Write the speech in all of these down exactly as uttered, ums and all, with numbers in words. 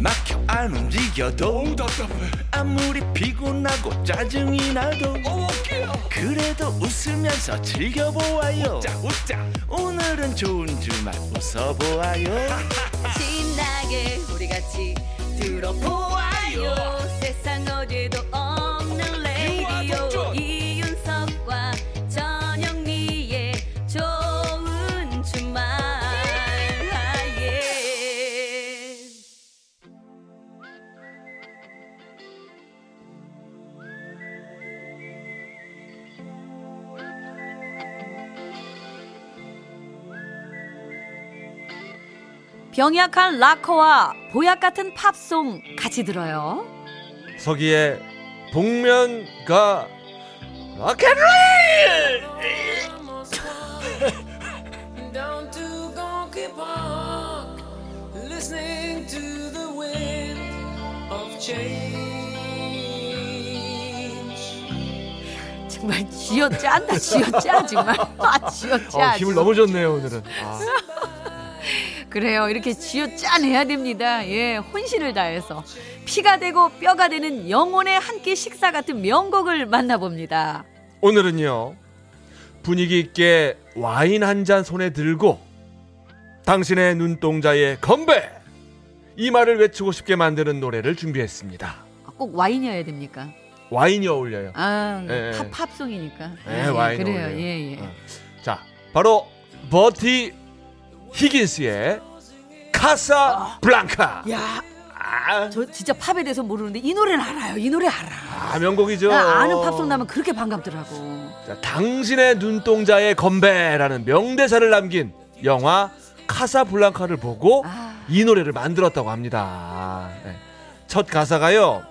막혀 안 움직여도 오, 답답해. 아무리 피곤하고 짜증이 나도 오, 그래도 웃으면서 즐겨보아요. 웃자, 웃자. 오늘은 좋은 주말 웃어보아요. 신나게 우리 같이 들어보아요. 세상 어디도 없는 라디오 이윤석과 전영미의 좋은 주말. 병약한 락커와 보약 같은 팝송 같이 들어요. 서기의 복면가 락앤롤. 정말 쥐어짠다, 쥐어짜 정말. 아, 쥐어짜. 어, 힘을 너무 줬네요 오늘은. 아. 그래요. 이렇게 쥐어짜내야 됩니다. 예, 혼신을 다해서 피가 되고 뼈가 되는 영혼의 한 끼 식사 같은 명곡을 만나봅니다. 오늘은요, 분위기 있게 와인 한 잔 손에 들고 당신의 눈동자에 건배! 이 말을 외치고 싶게 만드는 노래를 준비했습니다. 꼭 와인이어야 됩니까? 와인이 어울려요. 아, 예, 팝, 팝송이니까. 예, 예, 와인 그래요. 어울려요. 예, 예. 자, 바로 버티 히긴스의 카사 블랑카. 야, 아, 저 진짜 팝에 대해서 모르는데 이 노래는 알아요. 이 노래 알아. 아, 명곡이죠. 아, 아는 팝송 나면 그렇게 반갑더라고. 자, 당신의 눈동자의 건배라는 명대사를 남긴 영화 카사블랑카를 보고 아. 이 노래를 만들었다고 합니다. 네. 첫 가사가요,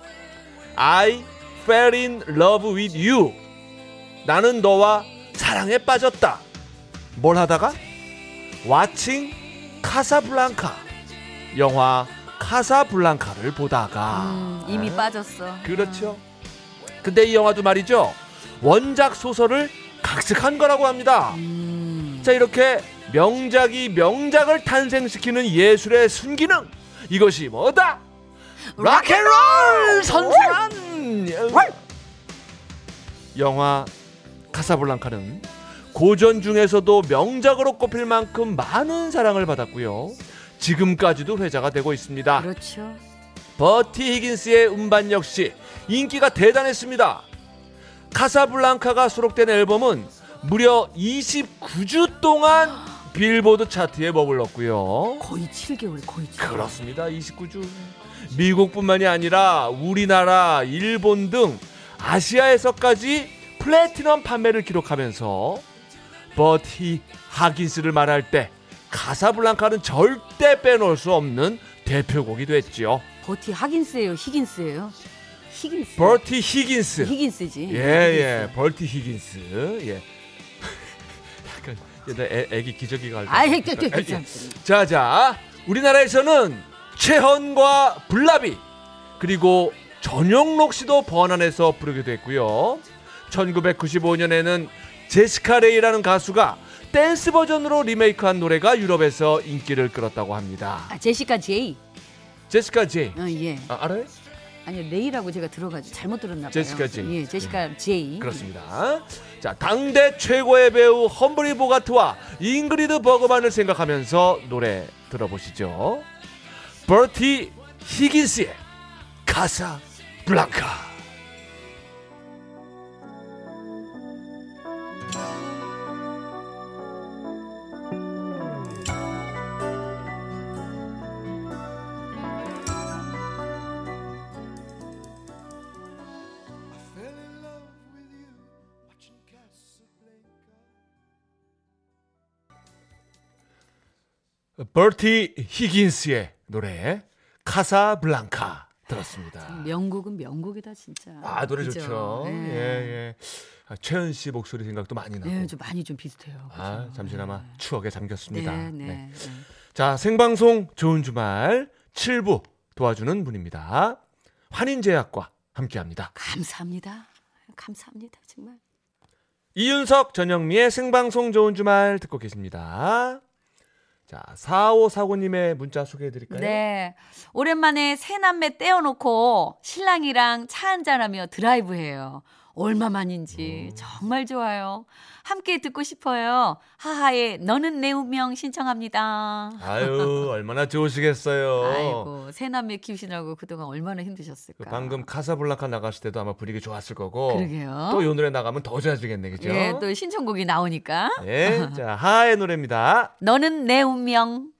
I fell in love with you. 나는 너와 사랑에 빠졌다. 뭘 하다가? Watching 카사블랑카, 영화 카사블랑카를 보다가. 음, 이미 네. 빠졌어. 그렇죠. 근데 이 영화도 말이죠, 원작 소설을 각색한 거라고 합니다. 음. 자, 이렇게 명작이 명작을 탄생시키는 예술의 순기능, 이것이 뭐다? 락앤롤 선순환. 영화 카사블랑카는 고전 중에서도 명작으로 꼽힐 만큼 많은 사랑을 받았고요, 지금까지도 회자가 되고 있습니다. 그렇죠. 버티 히긴스의 음반 역시 인기가 대단했습니다. 카사블랑카가 수록된 앨범은 무려 이십구 주 동안 빌보드 차트에 머물렀고요. 거의 칠 개월. 거의 칠 개월. 그렇습니다. 이십구 주. 미국뿐만이 아니라 우리나라, 일본 등 아시아에서까지 플래티넘 판매를 기록하면서 버티 하긴스를 말할 때 카사블랑카는 절대 빼놓을 수 없는 대표곡이 됐죠. 버티 하긴스예요, 히긴스예요? 히긴스. 버티 히긴스. 히긴스지. 예, 예. 히긴스. 버티 히긴스. 예. 약간 옛날 애기 기저귀가. 아, 헥헥헥. 자, 자. 우리나라에서는 최헌과 블라비 그리고 전용록 씨도 번안해서 부르게 됐고요. 천구백구십오 년에는 제시카 레이라는 가수가 댄스 버전으로 리메이크한 노래가 유럽에서 인기를 끌었다고 합니다. 아, 제시카 제이. 제시카 제이. 어, 예. 아, 알아요? 아니요, 레이라고 제가 들어가지고 잘못 들었나 봐요. 제시카 제이. 예, 제시카 예. 제이. 그렇습니다. 자, 당대 최고의 배우 험브리 보가트와 잉그리드 버그만을 생각하면서 노래 들어보시죠. 버티 히긴스의 카사블랑카. 버티 히긴스의 노래 카사블랑카 들었습니다. 명곡은 명곡이다 진짜. 아, 노래 그죠? 좋죠. 네. 예, 예. 아, 최은 씨 목소리 생각도 많이 나고. 네, 좀 많이 좀 비슷해요. 그죠? 아, 잠시나마 네. 추억에 잠겼습니다. 네, 네, 네. 네. 자, 생방송 좋은 주말 칠 부 도와주는 분입니다. 환인제약과 함께합니다. 감사합니다. 감사합니다. 정말. 이윤석, 전영미의 생방송 좋은 주말 듣고 계십니다. 자, 사오사오님의 문자 소개해드릴까요? 네. 오랜만에 새 남매 떼어놓고 신랑이랑 차 한잔하며 드라이브해요. 얼마만인지 음. 정말 좋아요. 함께 듣고 싶어요. 하하의 너는 내 운명 신청합니다. 아유, 얼마나 좋으시겠어요. 아이고, 새 남매 키우시느라고 그동안 얼마나 힘드셨을까. 방금 카사블랑카 나갔을 때도 아마 분위기 좋았을 거고. 그러게요. 또 이 노래 나가면 더 좋아지겠네, 그죠? 네, 또 신청곡이 나오니까. 네, 자, 하하의 노래입니다. 너는 내 운명.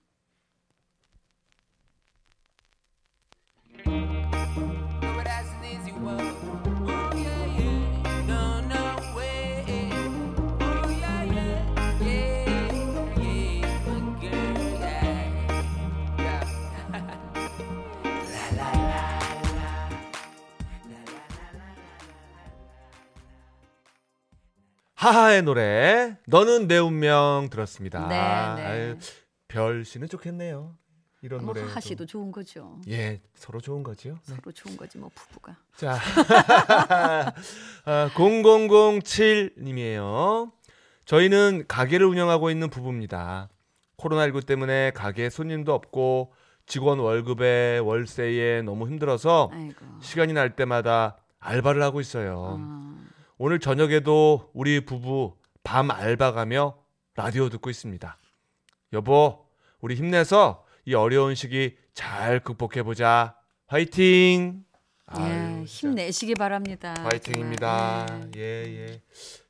하하의 노래 너는 내 운명 들었습니다. 네, 네. 아유, 별 씨는 좋겠네요. 이런 노래. 하하 씨도 좋은 거죠. 예, 서로 좋은 거죠. 서로 네. 좋은 거지 뭐 부부가. 자, 아, 공공공칠님이에요. 저희는 가게를 운영하고 있는 부부입니다. 코로나십구 때문에 가게 손님도 없고 직원 월급에 월세에 너무 힘들어서 아이고. 시간이 날 때마다 알바를 하고 있어요. 아. 오늘 저녁에도 우리 부부 밤 알바 가며 라디오 듣고 있습니다. 여보, 우리 힘내서 이 어려운 시기 잘 극복해보자. 화이팅! 예, 아유, 힘내시기 바랍니다. 화이팅입니다. 정말. 예, 예.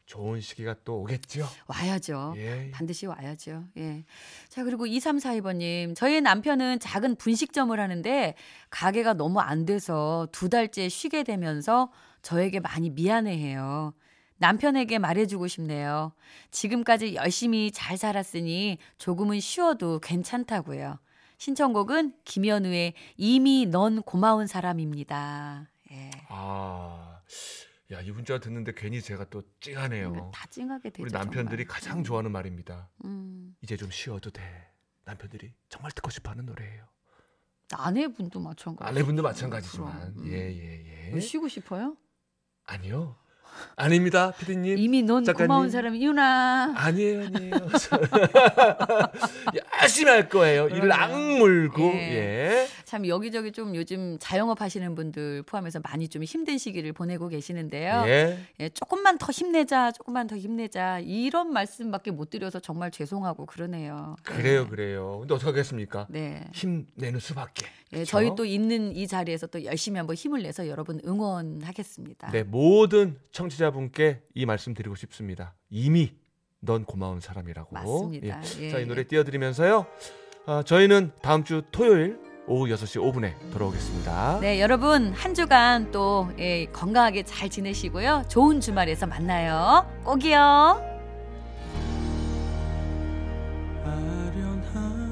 좋은 시기가 또 오겠죠? 와야죠. 예. 반드시 와야죠. 예. 자, 그리고 이삼사이번님. 저희 남편은 작은 분식점을 하는데 가게가 너무 안 돼서 두 달째 쉬게 되면서 저에게 많이 미안해해요. 남편에게 말해주고 싶네요. 지금까지 열심히 잘 살았으니 조금은 쉬어도 괜찮다고요. 신청곡은 김현우의 이미 넌 고마운 사람입니다. 예. 아... 야, 이 문자 듣는데 괜히 제가 또 찡하네요. 다 찡하게 되죠. 우리 남편들이 정말. 가장 좋아하는 말입니다. 음. 이제 좀 쉬어도 돼. 남편들이 정말 듣고 싶어하는 노래예요. 아내분도 마찬가지. 아내분도 마찬가지지만 예예예. 음. 예, 예. 쉬고 싶어요? 아니요. 아닙니다, 피디님. 이미 넌 작가님. 고마운 사람 이유나. 아니에요, 아니에요. 열심히 할 거예요. 그러네요. 일을 악물고. 예. 예. 참 여기저기 좀 요즘 자영업 하시는 분들 포함해서 많이 좀 힘든 시기를 보내고 계시는데요. 예. 예, 조금만 더 힘내자, 조금만 더 힘내자 이런 말씀밖에 못 드려서 정말 죄송하고 그러네요. 그래요, 예. 그래요. 근데 어떻게 하겠습니까? 네. 힘내는 수밖에. 예, 저희 또 있는 이 자리에서 또 열심히 한번 힘을 내서 여러분 응원하겠습니다. 네, 모든 청취자분께 이 말씀 드리고 싶습니다. 이미 넌 고마운 사람이라고. 맞습니다. 예. 예. 자, 이 노래 띄워드리면서요. 아, 저희는 다음 주 토요일 오후 여섯 시 오 분에 돌아오겠습니다. 네, 여러분 한 주간 또 예, 건강하게 잘 지내시고요. 좋은 주말에서 만나요. 꼭이요. 아련한